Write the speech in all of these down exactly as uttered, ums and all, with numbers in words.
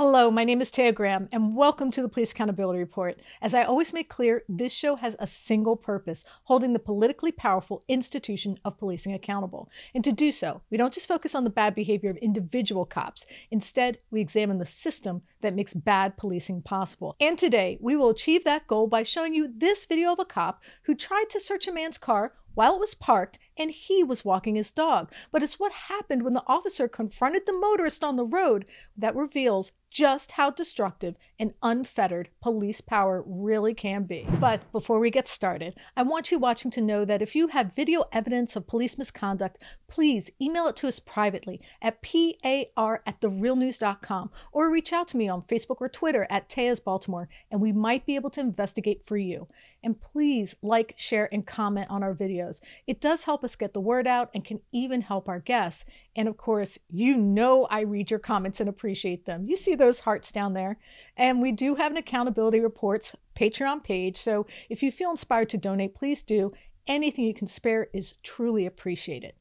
Hello, my name is Taya Graham, and welcome to the Police Accountability Report. As I always make clear, this show has a single purpose, holding the politically powerful institution of policing accountable. And to do so, we don't just focus on the bad behavior of individual cops. Instead, we examine the system that makes bad policing possible. And today, we will achieve that goal by showing you this video of a cop who tried to search a man's car while it was parked and he was walking his dog. But it's what happened when the officer confronted the motorist on the road that reveals just how destructive and unfettered police power really can be. But before we get started, I want you watching to know that if you have video evidence of police misconduct, please email it to us privately at P A R at the real news dot com or reach out to me on Facebook or Twitter at Taya's Baltimore, and we might be able to investigate for you. And please like, share, and comment on our videos. It does help us get the word out and can even help our guests. And of course, you know I read your comments and appreciate them. You see those hearts down there. And we do have an accountability reports Patreon page. So if you feel inspired to donate, please do. Anything you can spare is truly appreciated.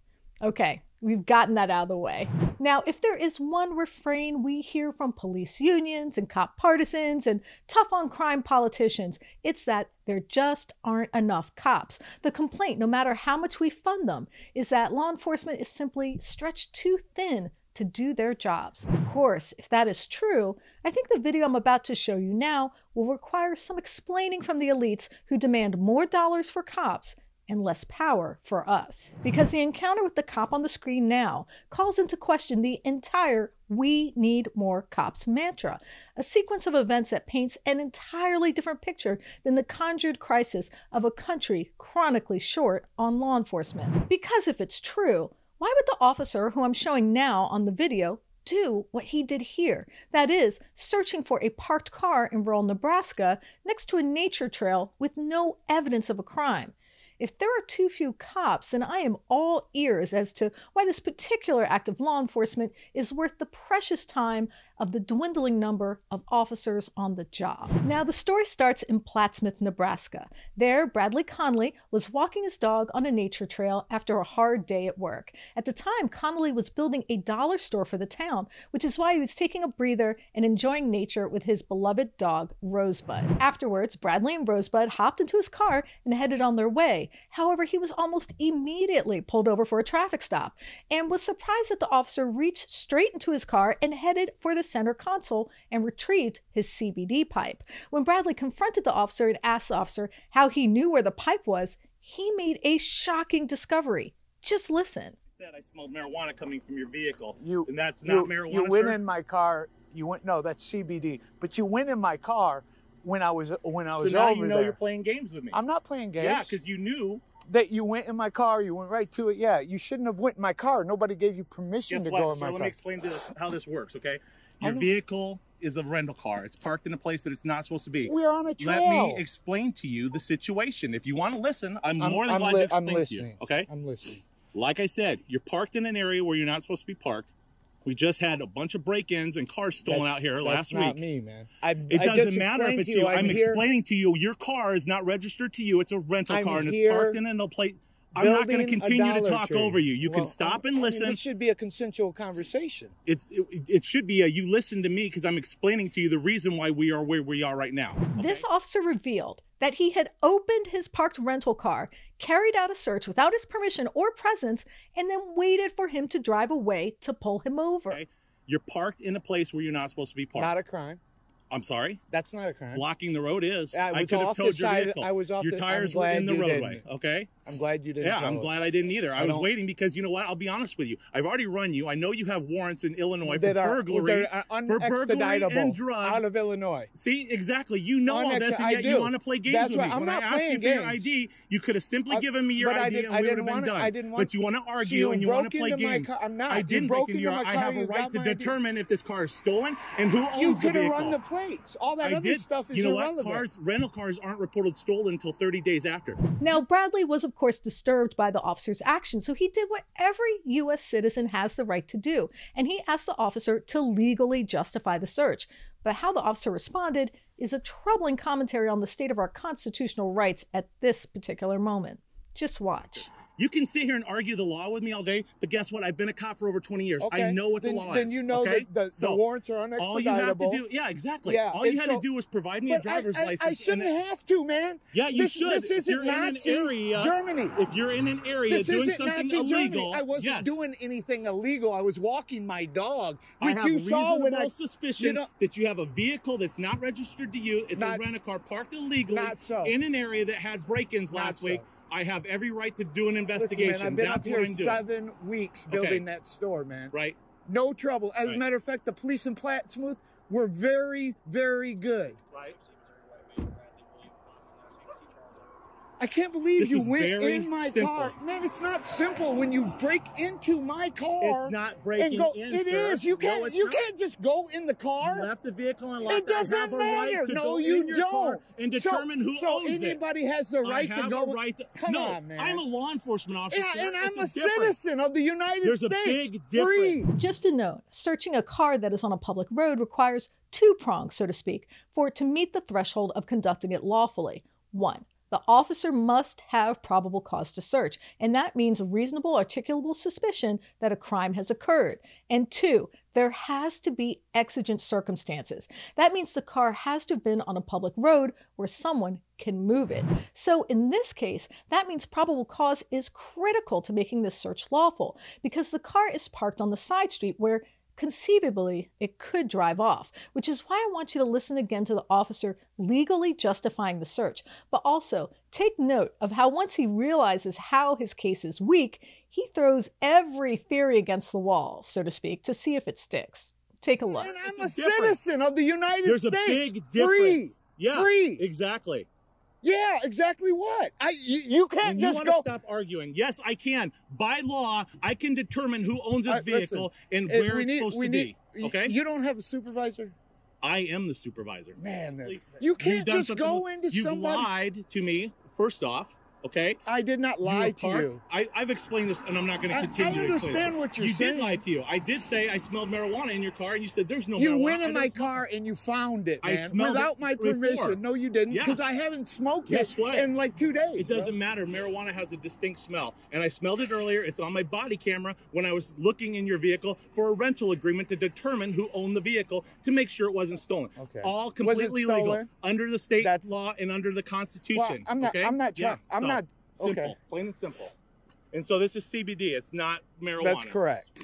Okay, we've gotten that out of the way. Now, if there is one refrain we hear from police unions and cop partisans and tough on crime politicians, it's that there just aren't enough cops. The complaint, no matter how much we fund them, is that law enforcement is simply stretched too thin to do their jobs. Of course, if that is true, I think the video I'm about to show you now will require some explaining from the elites who demand more dollars for cops and less power for us. Because the encounter with the cop on the screen now calls into question the entire "we need more cops" mantra, a sequence of events that paints an entirely different picture than the conjured crisis of a country chronically short on law enforcement. Because if it's true, why would the officer who I'm showing now on the video do what he did here? That is, searching for a parked car in rural Nebraska next to a nature trail with no evidence of a crime. If there are too few cops, then I am all ears as to why this particular act of law enforcement is worth the precious time of the dwindling number of officers on the job. Now, the story starts in Plattsmouth, Nebraska. There, Bradley Conley was walking his dog on a nature trail after a hard day at work. At the time, Conley was building a dollar store for the town, which is why he was taking a breather and enjoying nature with his beloved dog, Rosebud. Afterwards, Bradley and Rosebud hopped into his car and headed on their way. However, he was almost immediately pulled over for a traffic stop and was surprised that the officer reached straight into his car and headed for the center console and retrieved his C B D pipe. When Bradley confronted the officer and asked the officer how he knew where the pipe was, he made a shocking discovery. Just listen. You said I smelled marijuana coming from your vehicle. You, and that's not you, marijuana, You went sir? in my car. You went, no, that's C B D. But you went in my car when I was when I was over there. So now you know there. You're playing games with me. I'm not playing games. Yeah, because you knew that you went in my car. You went right to it. Yeah, you shouldn't have went in my car. Nobody gave you permission Guess to what? go in so my car. So let me explain this, how this works, okay? Your vehicle is a rental car. It's parked in a place that it's not supposed to be. We're on a trail. Let me explain to you the situation. If you want to listen, I'm, I'm more than I'm glad li- to explain I'm listening. to you. Okay? I'm listening. Like I said, you're parked in an area where you're not supposed to be parked. We just had a bunch of break-ins and cars stolen that's, out here last week. That's not me, man. I, it I doesn't matter if it's you. you. I'm, I'm explaining to you, your car is not registered to you. It's a rental I'm car, and it's parked in a place. I'm not going to continue to talk tree. over you. You well, can stop and I listen. Mean, this should be a consensual conversation. It, it, it should be a you listen to me because I'm explaining to you the reason why we are where we are right now. Okay? This officer revealed that he had opened his parked rental car, carried out a search without his permission or presence, and then waited for him to drive away to pull him over. Okay. You're parked in a place where you're not supposed to be parked. Not a crime. I'm sorry? That's not a crime. Blocking the road is. I, I could have towed your side, vehicle. I was off your the, tires were in the roadway, didn't. okay? I'm glad you didn't. Yeah, I'm glad I didn't either. I, I was don't... waiting because, you know what, I'll be honest with you. I've already run you. I know you have warrants in Illinois that for are, burglary, are for burglary and drugs. Out of Illinois. See, exactly. You know Unex- all this, and yet you want to play games That's with right. me. I'm when not I asked you for your I D, you could have simply uh, given me your I D and we would have been done. But you want to argue and you want to play games. I'm not. I didn't break into your car. I have a right to determine if this car is stolen and who owns the vehicle. All that I other did. stuff is you know irrelevant. What? Cars, rental cars aren't reported stolen until thirty days after. Now, Bradley was, of course, disturbed by the officer's action, so he did what every U S citizen has the right to do, and he asked the officer to legally justify the search. But how the officer responded is a troubling commentary on the state of our constitutional rights at this particular moment. Just watch. You can sit here and argue the law with me all day, but guess what? I've been a cop for over twenty years. Okay. I know what the then, law then is. Then you know okay? that the, the so warrants are unexpeditable. All you have to do, yeah, exactly. Yeah, all you had so, to do was provide me a driver's I, I, license. I shouldn't it, have to, man. Yeah, you this, should. This isn't you're Nazi in an area, Germany. If you're in an area this doing something Nazi illegal, Germany. I wasn't yes. doing anything illegal. I was walking my dog. Which I have you reasonable saw when I, suspicion you know, that you have a vehicle that's not registered to you. It's not, a rent-a-car parked illegally so. in an area that had break-ins last so. week. I have every right to do an investigation. Listen, man, I've been That's up here seven weeks building okay. that store, man. Right. No trouble. As right. a matter of fact, the police in Plattsmouth were very, very good. Right. I can't believe this you went in my simple. car. Man, it's not simple when you break into my car. It's not breaking go, in, It sir. is. You can't, no, you can't just go in the car. You left the vehicle unlocked. It doesn't matter. Right no, you don't. And determine so, who so owns it. So anybody has the right to go. Right to, come no, on, man. I'm a law enforcement officer. Yeah, and it's I'm a citizen of the United There's States. There's a big difference. Free. Just a note, searching a car that is on a public road requires two prongs, so to speak, for it to meet the threshold of conducting it lawfully. One, the officer must have probable cause to search, and that means reasonable, articulable suspicion that a crime has occurred. And two, there has to be exigent circumstances. That means the car has to have been on a public road where someone can move it. So in this case, that means probable cause is critical to making this search lawful, because the car is parked on the side street where conceivably, it could drive off, which is why I want you to listen again to the officer legally justifying the search. But also, take note of how once he realizes how his case is weak, he throws every theory against the wall, so to speak, to see if it sticks. Take a look. And I'm a, a citizen of the United There's States. There's a big difference. Free. Yeah, Free. exactly. Yeah, exactly what? I You, you can't you just go... You want to stop arguing. Yes, I can. By law, I can determine who owns this right, vehicle listen, and where it's need, supposed to need, be. Okay? You don't have a supervisor? I am the supervisor. Man, you can't just go into you somebody... You lied to me, first off, okay? I did not lie to you. I, I've explained this, and I'm not going to continue I, I understand to what you're you saying. You did lie to you. I did say I smelled marijuana in your car, and you said there's no you marijuana. You went in my car, and you found it, man. I smelled Without it my permission. Before. No, you didn't, because yeah. I haven't smoked Guess it what? in like two days. It doesn't bro. matter. Marijuana has a distinct smell, and I smelled it earlier. It's on my body camera when I was looking in your vehicle for a rental agreement to determine who owned the vehicle to make sure it wasn't stolen. Okay. All completely legal under the state That's... law and under the Constitution. Well, I'm not okay? I'm not trying. Yeah. I'm so, not... Simple, okay. plain and simple. And so this is C B D. It's not marijuana. That's correct.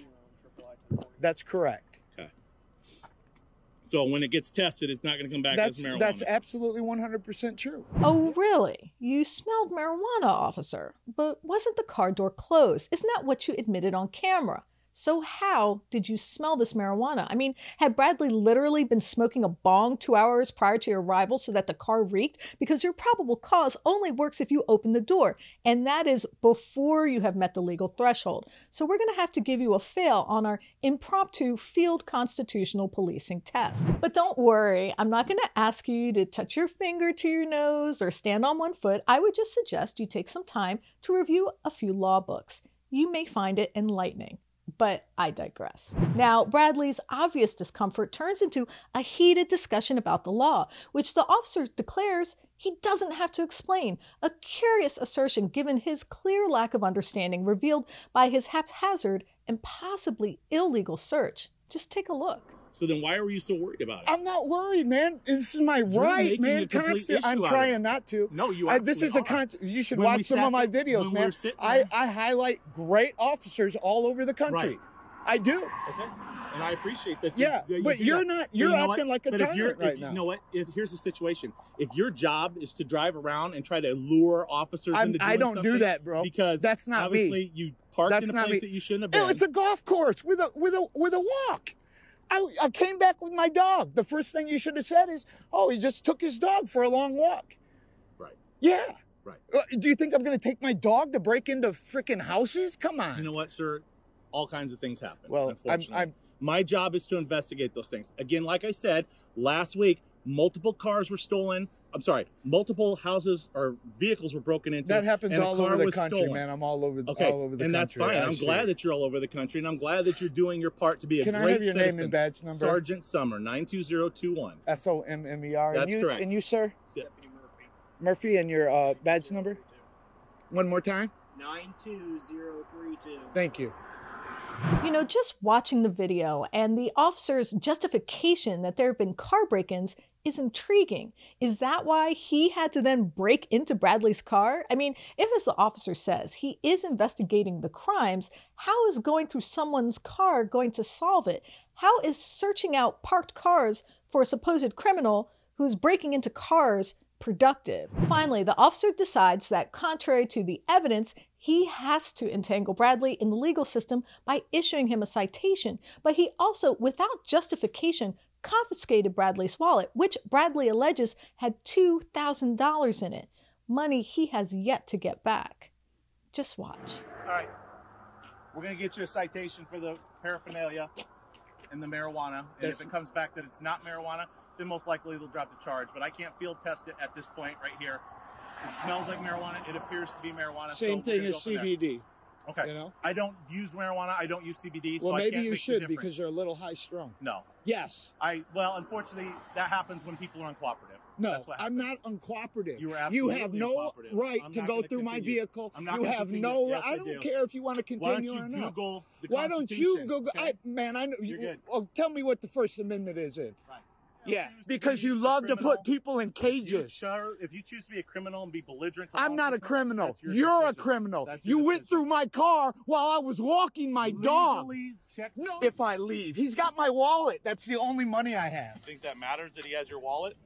That's correct. Okay. So when it gets tested, it's not going to come back that's, as marijuana. That's absolutely one hundred percent true. Oh, really? You smelled marijuana, officer. But wasn't the car door closed? Isn't that what you admitted on camera? So how did you smell this marijuana? I mean, had Bradley literally been smoking a bong two hours prior to your arrival so that the car reeked? Because your probable cause only works if you open the door, and that is before you have met the legal threshold. So we're going to have to give you a fail on our impromptu field constitutional policing test. But don't worry, I'm not going to ask you to touch your finger to your nose or stand on one foot. I would just suggest you take some time to review a few law books. You may find it enlightening. But I digress. Now, Bradley's obvious discomfort turns into a heated discussion about the law, which the officer declares he doesn't have to explain, a curious assertion given his clear lack of understanding revealed by his haphazard and possibly illegal search. Just take a look. So then why were you so worried about it? I'm not worried, man. This is my You're right, man. Constant. I'm trying not to. No, you are. I, this is are. a constant. You should when watch some of my videos, man. We I, I highlight great officers all over the country. Right. I do. Okay. And I appreciate that. You, yeah, that you but you're that. not, you're you know acting what? like a tyrant right if, now. You know what? If, here's the situation. If your job is to drive around and try to lure officers I'm, into doing I don't something do that, bro. Because that's not obviously me. you parked that's in a place me. that you shouldn't have been. No, it's a golf course with a with a with a walk. I, I came back with my dog. The first thing you should have said is, oh, he just took his dog for a long walk. Right. Yeah. Right. Do you think I'm going to take my dog to break into freaking houses? Come on. You know what, sir? All kinds of things happen, well, unfortunately. I'm, I'm, My job is to investigate those things. Again, like I said, last week, multiple cars were stolen. I'm sorry, multiple houses or vehicles were broken into. That happens all over the country, stolen. man. I'm all over, okay. all over the and country. And that's fine. I I'm see. glad that you're all over the country, and I'm glad that you're doing your part to be a Can great citizen. Can I have your citizen. name and badge number? Sergeant Sommer, nine two zero two one. S O M M E R. That's and you, correct. And you, sir? Stephanie Murphy. Murphy, and your uh, badge number? One more time. nine two zero three two. Thank you. You know, just watching the video and the officer's justification that there have been car break-ins is intriguing. Is that why he had to then break into Bradley's car? I mean, if, as the officer says, he is investigating the crimes, how is going through someone's car going to solve it? How is searching out parked cars for a supposed criminal who's breaking into cars productive? Finally, the officer decides that, contrary to the evidence, he has to entangle Bradley in the legal system by issuing him a citation, but he also, without justification, confiscated Bradley's wallet, which Bradley alleges had two thousand dollars in it, money he has yet to get back. Just watch. All right, we're gonna get you a citation for the paraphernalia and the marijuana, and That's- if it comes back that it's not marijuana, then most likely they'll drop the charge, but I can't field test it at this point right here. It smells like marijuana, it appears to be marijuana. Same so thing as C B D. Okay, you know? I don't use marijuana, I don't use C B D, well, so I can't make the difference. Well, maybe you should because you're a little high strung. No. Yes. I Well, unfortunately, that happens when people are uncooperative. No, That's what I'm not uncooperative. You, you have no right I'm to go through continue. my vehicle. I'm not you have continue. no yes, I don't I do. care if you want to continue or not. Why don't you Google the Constitution? Okay. I, man, I know. You're you, good. Oh, tell me what the First Amendment is in. Right. Yeah, because you love to put people in cages. If you choose to be a criminal and be belligerent, I'm not a criminal. You're a criminal. You went through my car while I was walking my dog. No, if I leave, he's got my wallet. That's the only money I have. Think that matters that he has your wallet?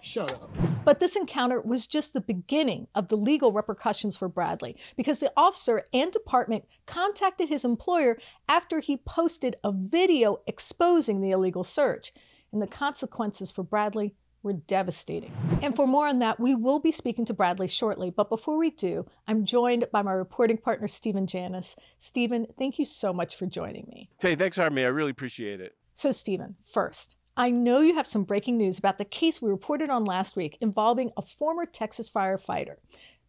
Shut up. But this encounter was just the beginning of the legal repercussions for Bradley, because the officer and department contacted his employer after he posted a video exposing the illegal search. And the consequences for Bradley were devastating. And for more on that, we will be speaking to Bradley shortly. But before we do, I'm joined by my reporting partner, Stephen Janis. Stephen, thank you so much for joining me. Tay, thanks for having me. I really appreciate it. So, Stephen, first, I know you have some breaking news about the case we reported on last week involving a former Texas firefighter.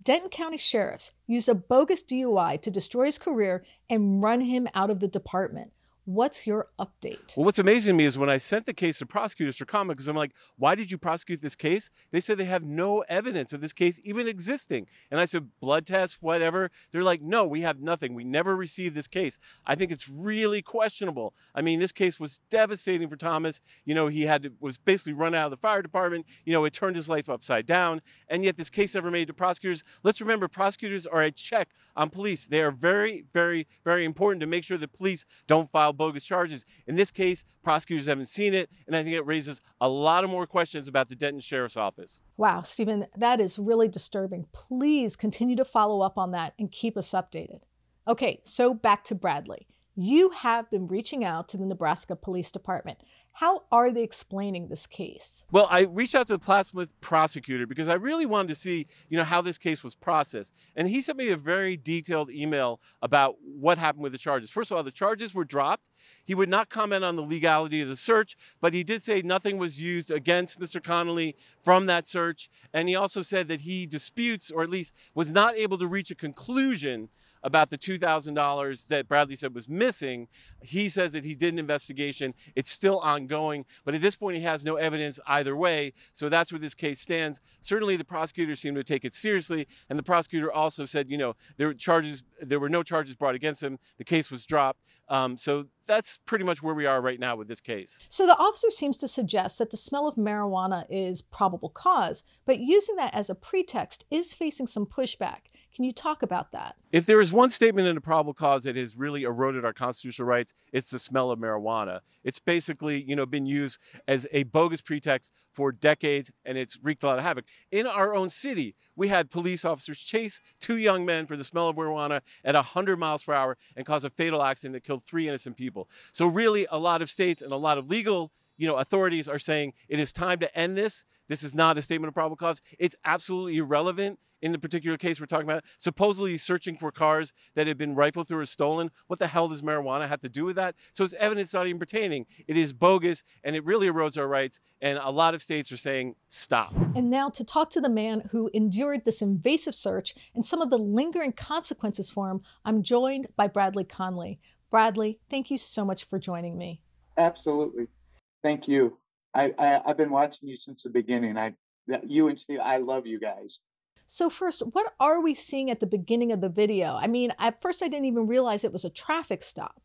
Denton County sheriffs used a bogus D U I to destroy his career and run him out of the department. What's your update? Well, what's amazing to me is when I sent the case to prosecutors for comment, because I'm like, why did you prosecute this case? They said they have no evidence of this case even existing. And I said, blood tests, whatever. They're like, no, we have nothing. We never received this case. I think it's really questionable. I mean, this case was devastating for Thomas. You know, he had to, was basically run out of the fire department. You know, it turned his life upside down. And yet this case never made it to prosecutors. Let's remember, prosecutors are a check on police. They are very, very, very important to make sure that police don't file bogus charges. In this case, prosecutors haven't seen it, and I think it raises a lot of more questions about the Denton Sheriff's Office. Wow, Stephen, that is really disturbing. Please continue to follow up on that and keep us updated. Okay, so back to Bradley. You have been reaching out to the Nebraska Police Department. How are they explaining this case? Well, I reached out to the Plattsmouth prosecutor because I really wanted to see, you know, how this case was processed. And he sent me a very detailed email about what happened with the charges. First of all, the charges were dropped. He would not comment on the legality of the search, but he did say nothing was used against Mister Connolly from that search. And he also said that he disputes, or at least was not able to reach a conclusion about the two thousand dollars that Bradley said was missing. He says that he did an investigation. It's still ongoing. Going, but at this point, he has no evidence either way. So that's where this case stands. Certainly, the prosecutor seemed to take it seriously. And the prosecutor also said, you know, there were charges, there were no charges brought against him. The case was dropped. Um, so that's pretty much where we are right now with this case. So the officer seems to suggest that the smell of marijuana is probable cause, but using that as a pretext is facing some pushback. Can you talk about that? If there is one statement in the probable cause that has really eroded our constitutional rights, it's the smell of marijuana. It's basically, you know, been used as a bogus pretext for decades, and it's wreaked a lot of havoc. In our own city, we had police officers chase two young men for the smell of marijuana at one hundred miles per hour and cause a fatal accident that killed three innocent people. So really, a lot of states and a lot of legal, you know, authorities are saying it is time to end this. This is not a statement of probable cause. It's absolutely irrelevant in the particular case we're talking about. Supposedly searching for cars that had been rifled through or stolen. What the hell does marijuana have to do with that? So it's evidence not even pertaining. It is bogus, and it really erodes our rights. And a lot of states are saying, stop. And now to talk to the man who endured this invasive search and some of the lingering consequences for him, I'm joined by Bradley Conley. Bradley, thank you so much for joining me. Absolutely. Thank you. I, I, I've been watching you since the beginning. I, you and Steve, I love you guys. So first, what are we seeing at the beginning of the video? I mean, at first I didn't even realize it was a traffic stop.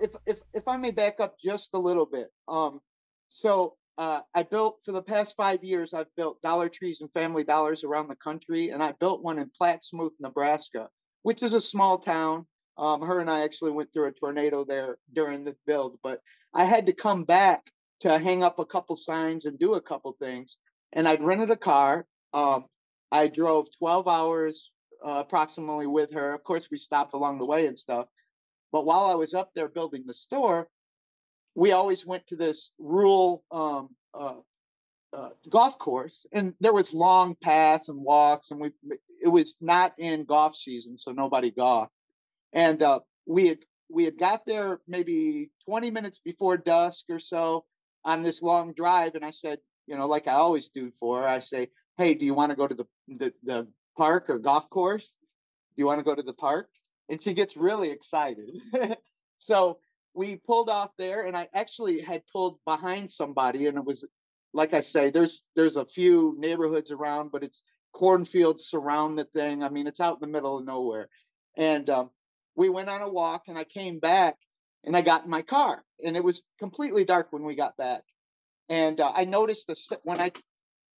If if if I may back up just a little bit. Um, so uh, I built, for the past five years, I've built Dollar Trees and Family Dollars around the country. And I built one in Plattsmouth, Nebraska, which is a small town. Um, her and I actually went through a tornado there during the build, but I had to come back to hang up a couple signs and do a couple things. And I'd rented a car. Um, I drove twelve hours uh, approximately with her. Of course, we stopped along the way and stuff. But while I was up there building the store, we always went to this rural um, uh, uh, golf course, and there was long paths and walks, and we it was not in golf season, so nobody golfed. And uh, we had we had got there maybe twenty minutes before dusk or so on this long drive, and I said, you know, like I always do for her, I say, hey, do you want to go to the, the the park or golf course? Do you want to go to the park? And she gets really excited. So we pulled off there, and I actually had pulled behind somebody, and it was, like I say, there's there's a few neighborhoods around, but it's cornfields surround the thing. I mean, it's out in the middle of nowhere. And um, we went on a walk, and I came back, and I got in my car, and it was completely dark when we got back. And uh, I noticed the when I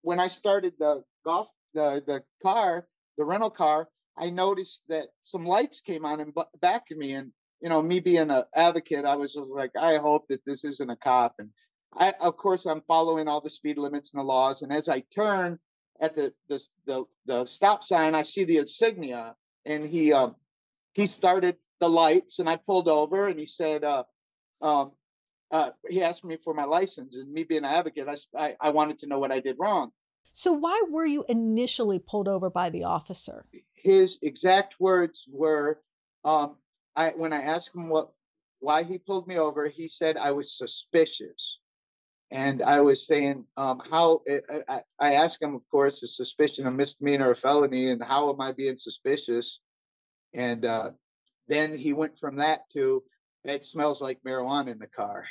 when I started the golf the the car the rental car. I noticed that some lights came on in back of me, and, you know, me being an advocate, I was just like, I hope that this isn't a cop. And I, of course, I'm following all the speed limits and the laws. And as I turn at the, the, the, the stop sign, I see the insignia, and he, um, he started the lights, and I pulled over, and he said, uh, um, uh, he asked me for my license, and me being an advocate, I, I, I wanted to know what I did wrong. So why were you initially pulled over by the officer? His exact words were, um, I, when I asked him what, why he pulled me over, he said I was suspicious. And I was saying, um, how, I, I asked him, of course, is suspicion a misdemeanor or felony, and how am I being suspicious? And uh, then he went from that to, it smells like marijuana in the car,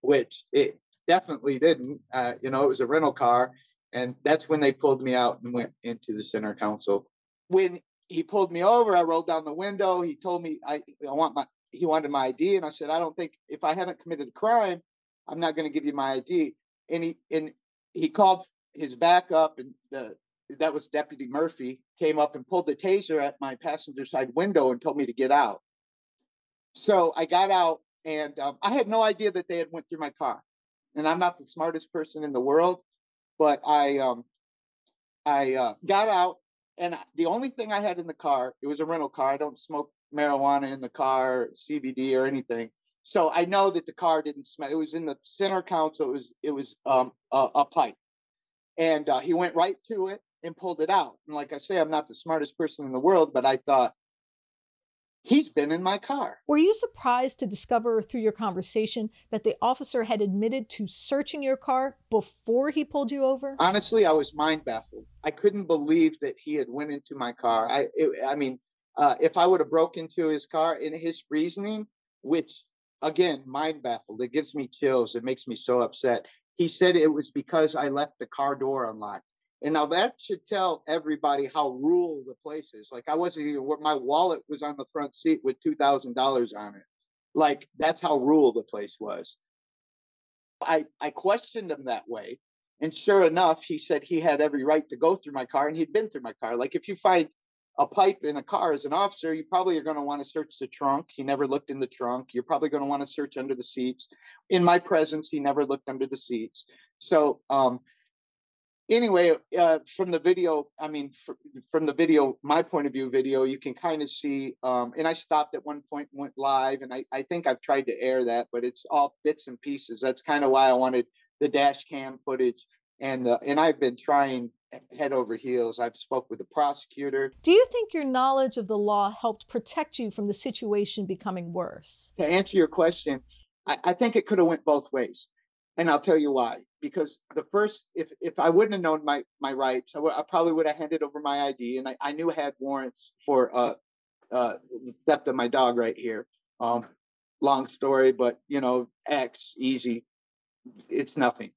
which it definitely didn't. Uh, you know, it was a rental car. And that's when they pulled me out and went into the center council. When he pulled me over, I rolled down the window. He told me I, I want my he wanted my I D, and I said, I don't think, if I haven't committed a crime, I'm not going to give you my I D. And he and he called his backup, and the that was Deputy Murphy, came up and pulled the taser at my passenger side window and told me to get out. So I got out, and um, I had no idea that they had went through my car. And I'm not the smartest person in the world, but I um, I uh, got out. And the only thing I had in the car, it was a rental car. I don't smoke marijuana in the car, C B D or anything. So I know that the car didn't smell. It was in the center council. It was it was um, a, a pipe. And uh, he went right to it and pulled it out. And like I say, I'm not the smartest person in the world, but I thought, he's been in my car. Were you surprised to discover through your conversation that the officer had admitted to searching your car before he pulled you over? Honestly, I was mind baffled. I couldn't believe that he had went into my car. I, it, I mean, uh, if I would have broke into his car in his reasoning, which again, mind baffled, it gives me chills. It makes me so upset. He said it was because I left the car door unlocked. And now that should tell everybody how rural the place is. Like I wasn't even, my wallet was on the front seat with two thousand dollars on it. Like that's how rural the place was. I, I questioned him that way. And sure enough, he said he had every right to go through my car, and he'd been through my car. Like if you find a pipe in a car as an officer, you probably are going to want to search the trunk. He never looked in the trunk. You're probably going to want to search under the seats. In my presence, he never looked under the seats. So, um, Anyway, uh, from the video, I mean, fr- from the video, my point of view video, you can kind of see, um, and I stopped at one point, went live, and I, I think I've tried to air that, but it's all bits and pieces. That's kind of why I wanted the dash cam footage. And the, and I've been trying head over heels. I've spoke with the prosecutor. Do you think your knowledge of the law helped protect you from the situation becoming worse? To answer your question, I, I think it could have went both ways. And I'll tell you why. Because the first, if if I wouldn't have known my, my rights, I, w- I probably would have handed over my I D. And I, I knew I had warrants for uh, uh, theft of my dog right here. Um, long story, but, you know, X, easy. It's nothing.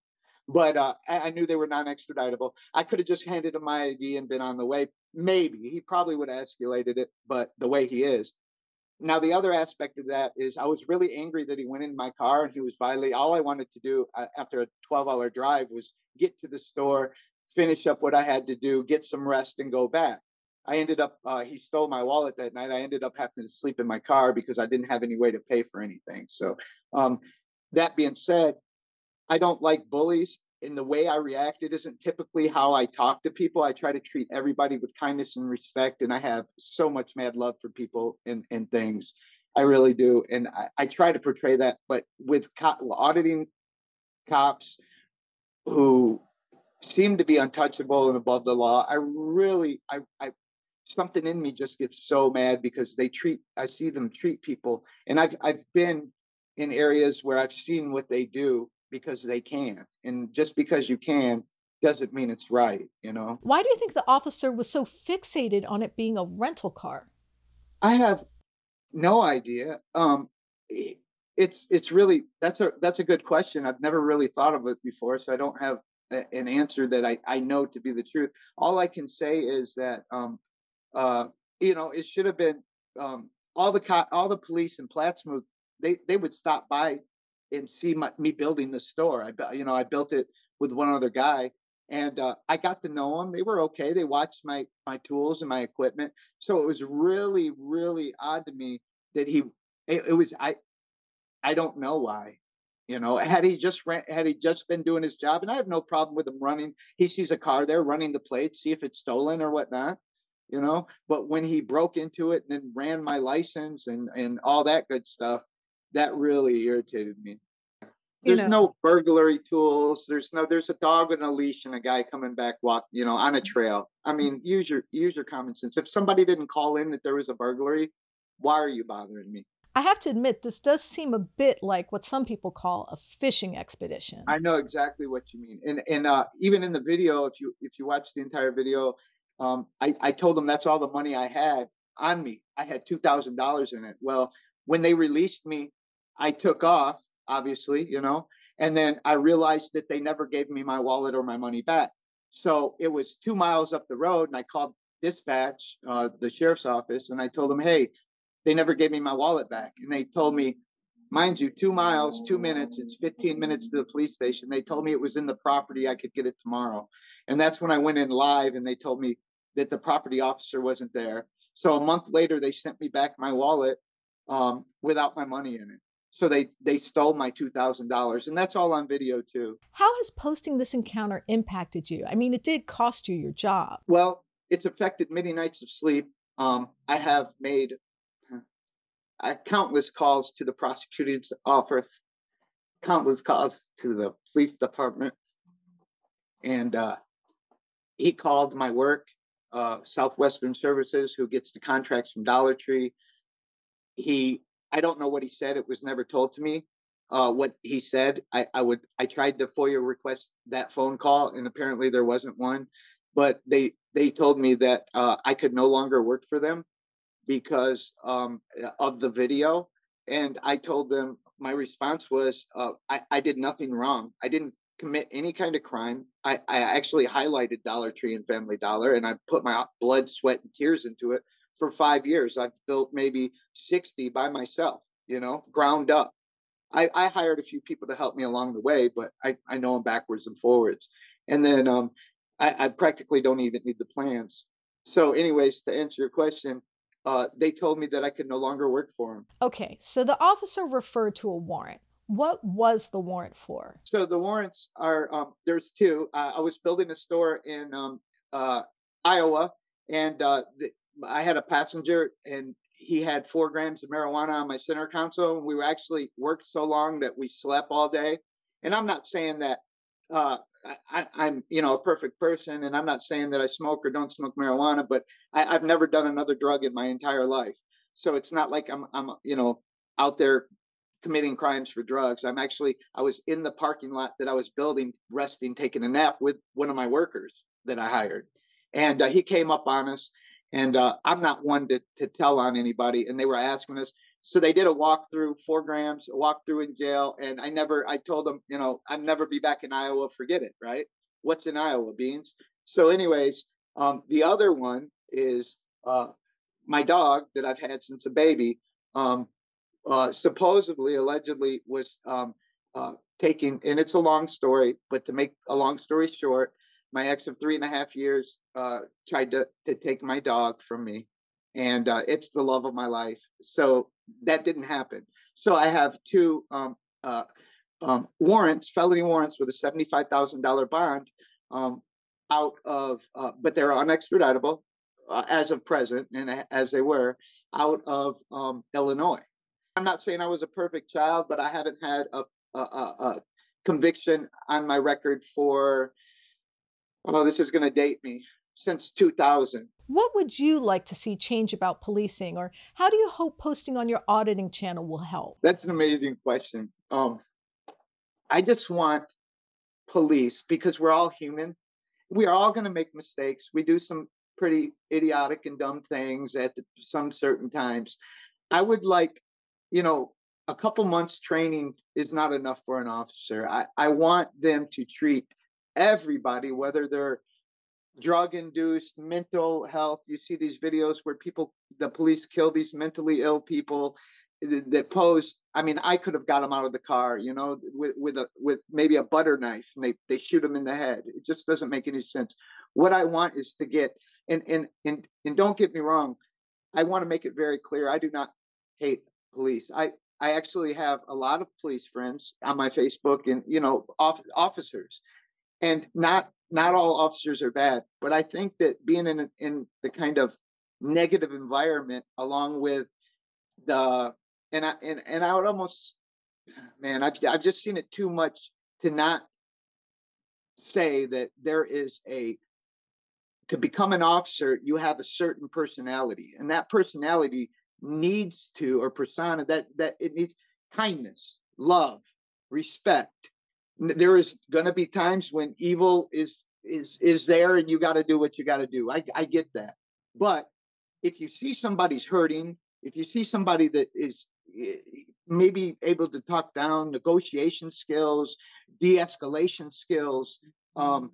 But uh, I, I knew they were non-extraditable. I could have just handed him my I D and been on the way. Maybe he probably would have escalated it, but the way he is. Now, the other aspect of that is I was really angry that he went in my car and he was violating. All I wanted to do uh, after a twelve hour drive was get to the store, finish up what I had to do, get some rest and go back. I ended up, uh, he stole my wallet that night. I ended up having to sleep in my car because I didn't have any way to pay for anything. So um, that being said, I don't like bullies, and the way I react, it isn't typically how I talk to people. I try to treat everybody with kindness and respect, and I have so much mad love for people and, and things. I really do, and I, I try to portray that, but with co- auditing cops who seem to be untouchable and above the law, I really, I, I something in me just gets so mad because they treat, I see them treat people, and I've I've been in areas where I've seen what they do, because they can. And just because you can doesn't mean it's right, you know? Why do you think the officer was so fixated on it being a rental car? I have no idea. Um, it's it's really, that's a that's a good question. I've never really thought of it before, so I don't have a, an answer that I, I know to be the truth. All I can say is that, um, uh, you know, it should have been, um, all the co- all the police in Plattsmouth, they, they would stop by and see my, me building the store. I, you know, I built it with one other guy, and uh, I got to know them. They were okay. They watched my my tools and my equipment. So it was really, really odd to me that he. It, it was I. I don't know why. You know, had he just ran, had he just been doing his job, and I have no problem with him running. He sees a car there, running the plate, see if it's stolen or whatnot. You know, but when he broke into it and then ran my license and and all that good stuff, that really irritated me. There's you know. no burglary tools. There's no, there's a dog on a leash and a guy coming back, walk, you know, on a trail. I mean, use your, use your common sense. If somebody didn't call in that there was a burglary, why are you bothering me? I have to admit, this does seem a bit like what some people call a fishing expedition. I know exactly what you mean. And, and uh, even in the video, if you, if you watch the entire video, um, I, I told them that's all the money I had on me. I had two thousand dollars in it. Well, when they released me, I took off, obviously, you know, and then I realized that they never gave me my wallet or my money back. So it was two miles up the road, and I called dispatch, uh, the sheriff's office, and I told them, hey, they never gave me my wallet back. And they told me, mind you, two miles, two minutes, it's fifteen minutes to the police station. They told me it was in the property. I could get it tomorrow. And that's when I went in live, and they told me that the property officer wasn't there. So a month later, they sent me back my wallet um, without my money in it. So they, they stole my two thousand dollars, and that's all on video too. How has posting this encounter impacted you? I mean, it did cost you your job. Well, it's affected many nights of sleep. Um, I have made uh, countless calls to the prosecutor's office, countless calls to the police department. And uh, he called my work, uh, Southwestern Services, who gets the contracts from Dollar Tree. He I don't know what he said. It was never told to me uh, what he said. I, I would. I tried to FOIA request that phone call, and apparently there wasn't one. But they they told me that uh, I could no longer work for them because um, of the video. And I told them my response was uh, I, I did nothing wrong. I didn't commit any kind of crime. I, I actually highlighted Dollar Tree and Family Dollar, and I put my blood, sweat, and tears into it. For five years, I've built maybe sixty by myself, you know, ground up. I, I hired a few people to help me along the way, but I, I know them backwards and forwards. And then um, I, I practically don't even need the plans. So anyways, to answer your question, uh, they told me that I could no longer work for them. Okay, so the officer referred to a warrant. What was the warrant for? So the warrants are, um, there's two. Uh, I was building a store in um, uh, Iowa, and uh, the I had a passenger, and he had four grams of marijuana on my center console. And we were actually worked so long that we slept all day. And I'm not saying that uh, I, I'm, you know, a perfect person, and I'm not saying that I smoke or don't smoke marijuana, but I, I've never done another drug in my entire life. So it's not like I'm, I'm, you know, out there committing crimes for drugs. I'm actually, I was in the parking lot that I was building, resting, taking a nap with one of my workers that I hired, and uh, he came up on us. And uh, I'm not one to, to tell on anybody. And they were asking us. So they did a walkthrough, four grams, a walkthrough in jail. And I never, I told them, you know, I'd never be back in Iowa. Forget it, right? What's in Iowa? Beans. So anyways, um, the other one is uh, my dog that I've had since a baby, um, uh, supposedly, allegedly was um, uh, taking, and it's a long story, but to make a long story short, my ex of three and a half years uh, tried to, to take my dog from me. And uh, it's the love of my life. So that didn't happen. So I have two um, uh, um, warrants, felony warrants with a seventy-five thousand dollar bond um, out of, uh, but they're unextraditable uh, as of present and as they were out of um, Illinois. I'm not saying I was a perfect child, but I haven't had a, a, a conviction on my record for, oh, this is going to date me, since two thousand. What would you like to see change about policing, or how do you hope posting on your auditing channel will help? That's an amazing question. Um, I just want police, because we're all human. We are all going to make mistakes. We do some pretty idiotic and dumb things at the, some certain times. I would like, you know, a couple months training is not enough for an officer. I, I want them to treat everybody, whether they're drug-induced mental health. You see these videos where people, the police kill these mentally ill people that, that pose. I mean, I could have got them out of the car, you know, with, with a with maybe a butter knife, and they they shoot them in the head. It just doesn't make any sense. What I want is to get and and and and don't get me wrong, I want to make it very clear. I do not hate police. I I actually have a lot of police friends on my Facebook, and you know, off, officers, and not. Not all officers are bad, but I think that being in in the kind of negative environment, along with the and I and, and I would almost, man, I've I've just seen it too much to not say that there is a to become an officer, you have a certain personality, and that personality needs to or persona that that it needs kindness, love, respect. There is going to be times when evil is is is there, and you got to do what you got to do. I, I get that. But if you see somebody's hurting, if you see somebody that is maybe able to talk down, negotiation skills, de-escalation skills, um,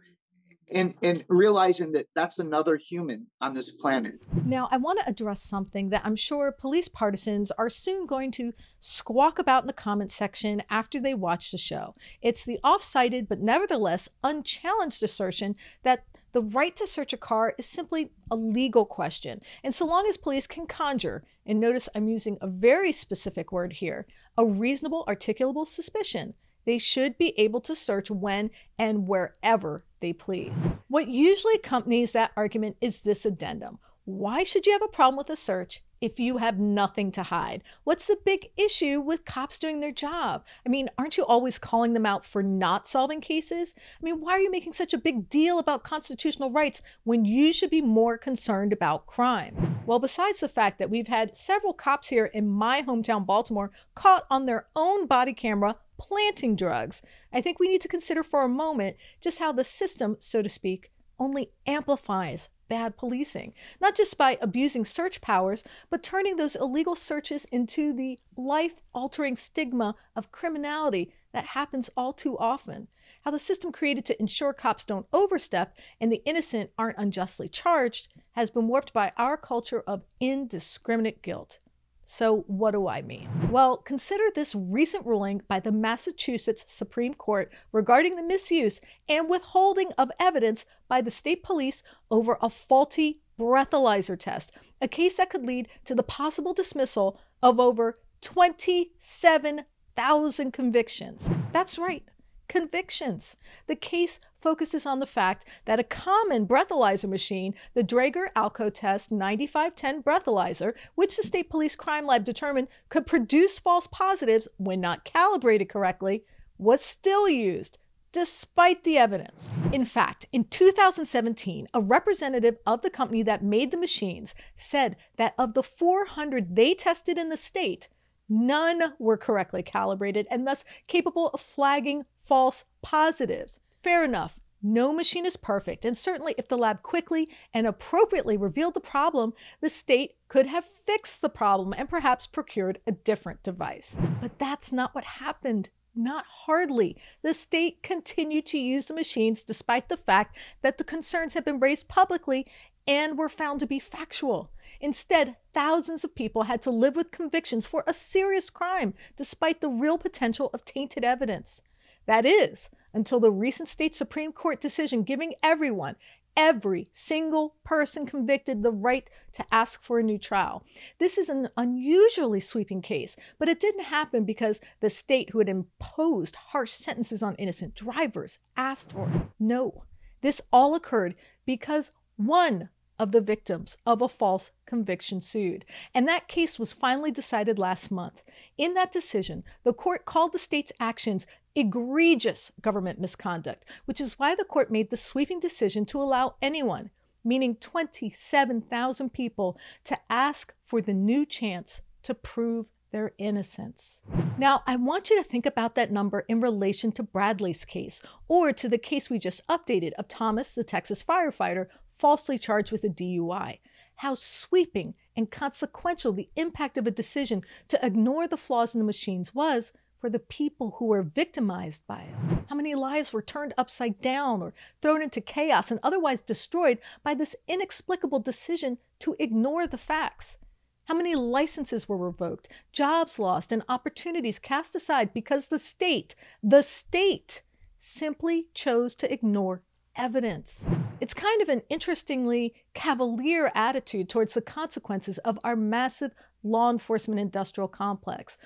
and and realizing that that's another human on this planet. Now, I want to address something that I'm sure police partisans are soon going to squawk about in the comment section after they watch the show. It's the off-cited but nevertheless unchallenged assertion that the right to search a car is simply a legal question. And so long as police can conjure, and notice I'm using a very specific word here, a reasonable articulable suspicion, they should be able to search when and wherever they please. What usually accompanies that argument is this addendum. Why should you have a problem with a search if you have nothing to hide? What's the big issue with cops doing their job? I mean, aren't you always calling them out for not solving cases? I mean, why are you making such a big deal about constitutional rights when you should be more concerned about crime? Well, besides the fact that we've had several cops here in my hometown, Baltimore, caught on their own body camera planting drugs, I think we need to consider for a moment just how the system, so to speak, only amplifies bad policing, not just by abusing search powers, but turning those illegal searches into the life-altering stigma of criminality that happens all too often. How the system created to ensure cops don't overstep and the innocent aren't unjustly charged has been warped by our culture of indiscriminate guilt. So what do I mean? Well, consider this recent ruling by the Massachusetts Supreme Court regarding the misuse and withholding of evidence by the state police over a faulty breathalyzer test, a case that could lead to the possible dismissal of over twenty-seven thousand convictions. That's right, convictions. The case focuses on the fact that a common breathalyzer machine, the Draeger AlcoTest ninety-five ten breathalyzer, which the state police crime lab determined could produce false positives when not calibrated correctly, was still used, despite the evidence. In fact, in two thousand seventeen, a representative of the company that made the machines said that of the four hundred they tested in the state, none were correctly calibrated and thus capable of flagging false positives. Fair enough, No machine is perfect, and certainly if the lab quickly and appropriately revealed the problem, the state could have fixed the problem and perhaps procured a different device. But that's not what happened. Not hardly. The state continued to use the machines despite the fact that the concerns had been raised publicly and were found to be factual. Instead, thousands of people had to live with convictions for a serious crime despite the real potential of tainted evidence. That is, until the recent state Supreme Court decision giving everyone, every single person convicted, the right to ask for a new trial. This is an unusually sweeping case, but it didn't happen because the state, who had imposed harsh sentences on innocent drivers, asked for it. No, this all occurred because one of the victims of a false conviction sued. And that case was finally decided last month. In that decision, the court called the state's actions egregious government misconduct, which is why the court made the sweeping decision to allow anyone, meaning twenty-seven thousand people, to ask for the new chance to prove their innocence. Now, I want you to think about that number in relation to Bradley's case, or to the case we just updated of Thomas, the Texas firefighter, falsely charged with a D U I. How sweeping and consequential the impact of a decision to ignore the flaws in the machines was for the people who were victimized by it. How many lives were turned upside down or thrown into chaos and otherwise destroyed by this inexplicable decision to ignore the facts? How many licenses were revoked, jobs lost, and opportunities cast aside because the state, the state, simply chose to ignore evidence? It's kind of an interestingly cavalier attitude towards the consequences of our massive law enforcement industrial complex,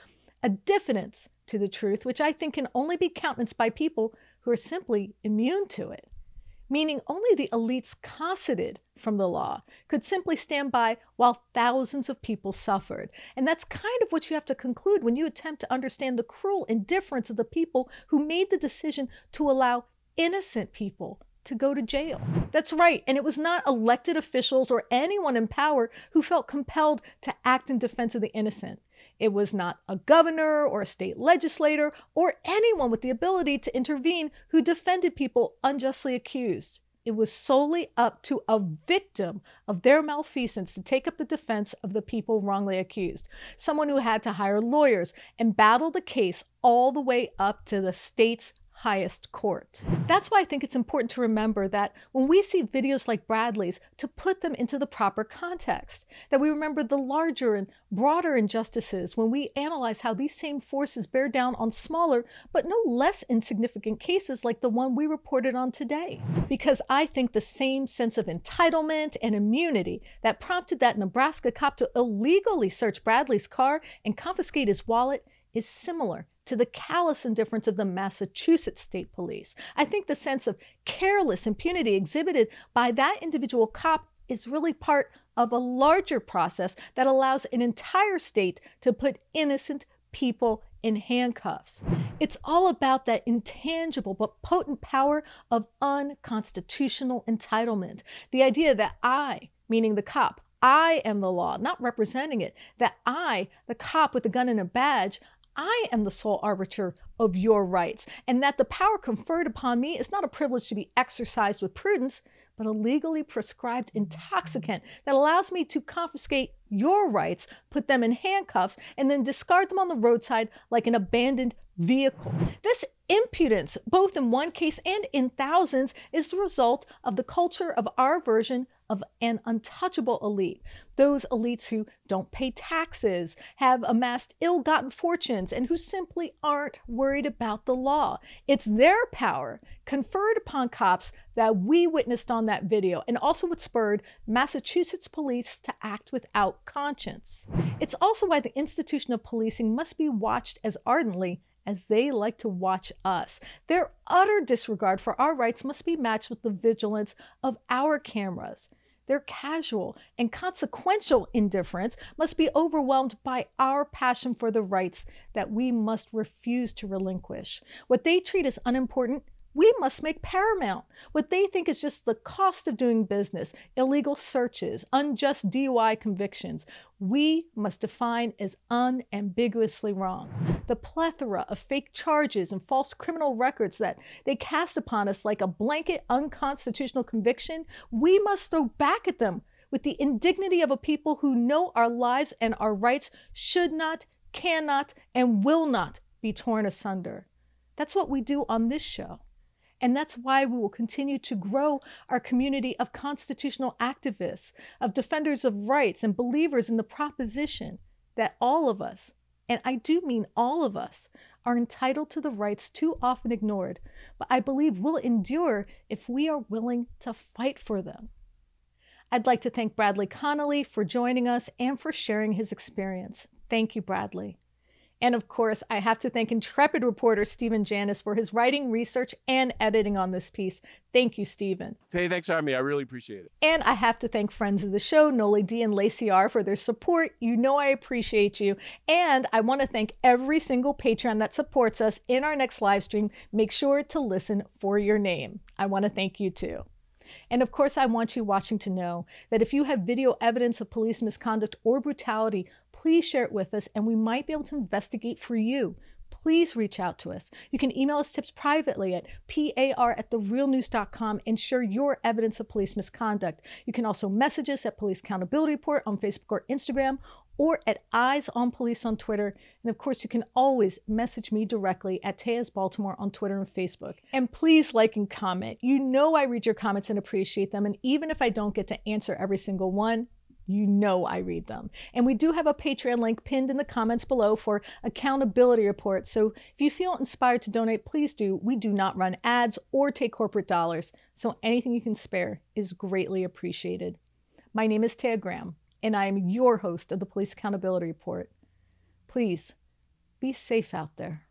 a diffidence to the truth which I think can only be countenanced by people who are simply immune to it. Meaning only the elites cosseted from the law could simply stand by while thousands of people suffered. And that's kind of what you have to conclude when you attempt to understand the cruel indifference of the people who made the decision to allow innocent people to go to jail. That's right, and it was not elected officials or anyone in power who felt compelled to act in defense of the innocent. It was not a governor or a state legislator or anyone with the ability to intervene who defended people unjustly accused. It was solely up to a victim of their malfeasance to take up the defense of the people wrongly accused, someone who had to hire lawyers and battle the case all the way up to the state's highest court. That's why I think it's important to remember that when we see videos like Bradley's, to put them into the proper context, that we remember the larger and broader injustices when we analyze how these same forces bear down on smaller but no less insignificant cases like the one we reported on today. Because I think the same sense of entitlement and immunity that prompted that Nebraska cop to illegally search Bradley's car and confiscate his wallet is similar to the callous indifference of the Massachusetts State Police. I think the sense of careless impunity exhibited by that individual cop is really part of a larger process that allows an entire state to put innocent people in handcuffs. It's all about that intangible but potent power of unconstitutional entitlement. The idea that I, meaning the cop, I am the law, not representing it, that I, the cop with a gun and a badge, I am the sole arbiter of your rights, and that the power conferred upon me is not a privilege to be exercised with prudence, but a legally prescribed intoxicant that allows me to confiscate your rights, put them in handcuffs, and then discard them on the roadside like an abandoned vehicle. This impudence, both in one case and in thousands, is the result of the culture of our version of an untouchable elite. Those elites who don't pay taxes, have amassed ill-gotten fortunes, and who simply aren't worried about the law. It's their power conferred upon cops that we witnessed on that video, and also what spurred Massachusetts police to act without conscience. It's also why the institution of policing must be watched as ardently as they like to watch us. Their utter disregard for our rights must be matched with the vigilance of our cameras. Their casual and consequential indifference must be overwhelmed by our passion for the rights that we must refuse to relinquish. What they treat as unimportant, we must make paramount what they think is just the cost of doing business, illegal searches, unjust D U I convictions. We must define as unambiguously wrong. The plethora of fake charges and false criminal records that they cast upon us like a blanket unconstitutional conviction, we must throw back at them with the indignity of a people who know our lives and our rights should not, cannot, and will not be torn asunder. That's what we do on this show. And that's why we will continue to grow our community of constitutional activists, of defenders of rights, and believers in the proposition that all of us, and I do mean all of us, are entitled to the rights too often ignored, but I believe will endure if we are willing to fight for them. I'd like to thank Bradley Conley for joining us and for sharing his experience. Thank you, Bradley. And of course, I have to thank intrepid reporter Stephen Janis for his writing, research, and editing on this piece. Thank you, Stephen. Hey, thanks for having me. I really appreciate it. And I have to thank friends of the show, Noli D and Lacey R, for their support. You know I appreciate you. And I want to thank every single patron that supports us in our next live stream. Make sure to listen for your name. I want to thank you too. And of course, I want you watching to know that if you have video evidence of police misconduct or brutality, please share it with us and we might be able to investigate for you. Please reach out to us. You can email us tips privately at P A R at the real news dot com and share your evidence of police misconduct. You can also message us at Police Accountability Report on Facebook or Instagram, or at Eyes on Police on Twitter. And of course, you can always message me directly at Taya's Baltimore on Twitter and Facebook. And please like and comment. You know I read your comments and appreciate them. And even if I don't get to answer every single one, you know I read them. And we do have a Patreon link pinned in the comments below for Accountability Report. So if you feel inspired to donate, please do. We do not run ads or take corporate dollars. So anything you can spare is greatly appreciated. My name is Taya Graham, and I am your host of the Police Accountability Report. Please be safe out there.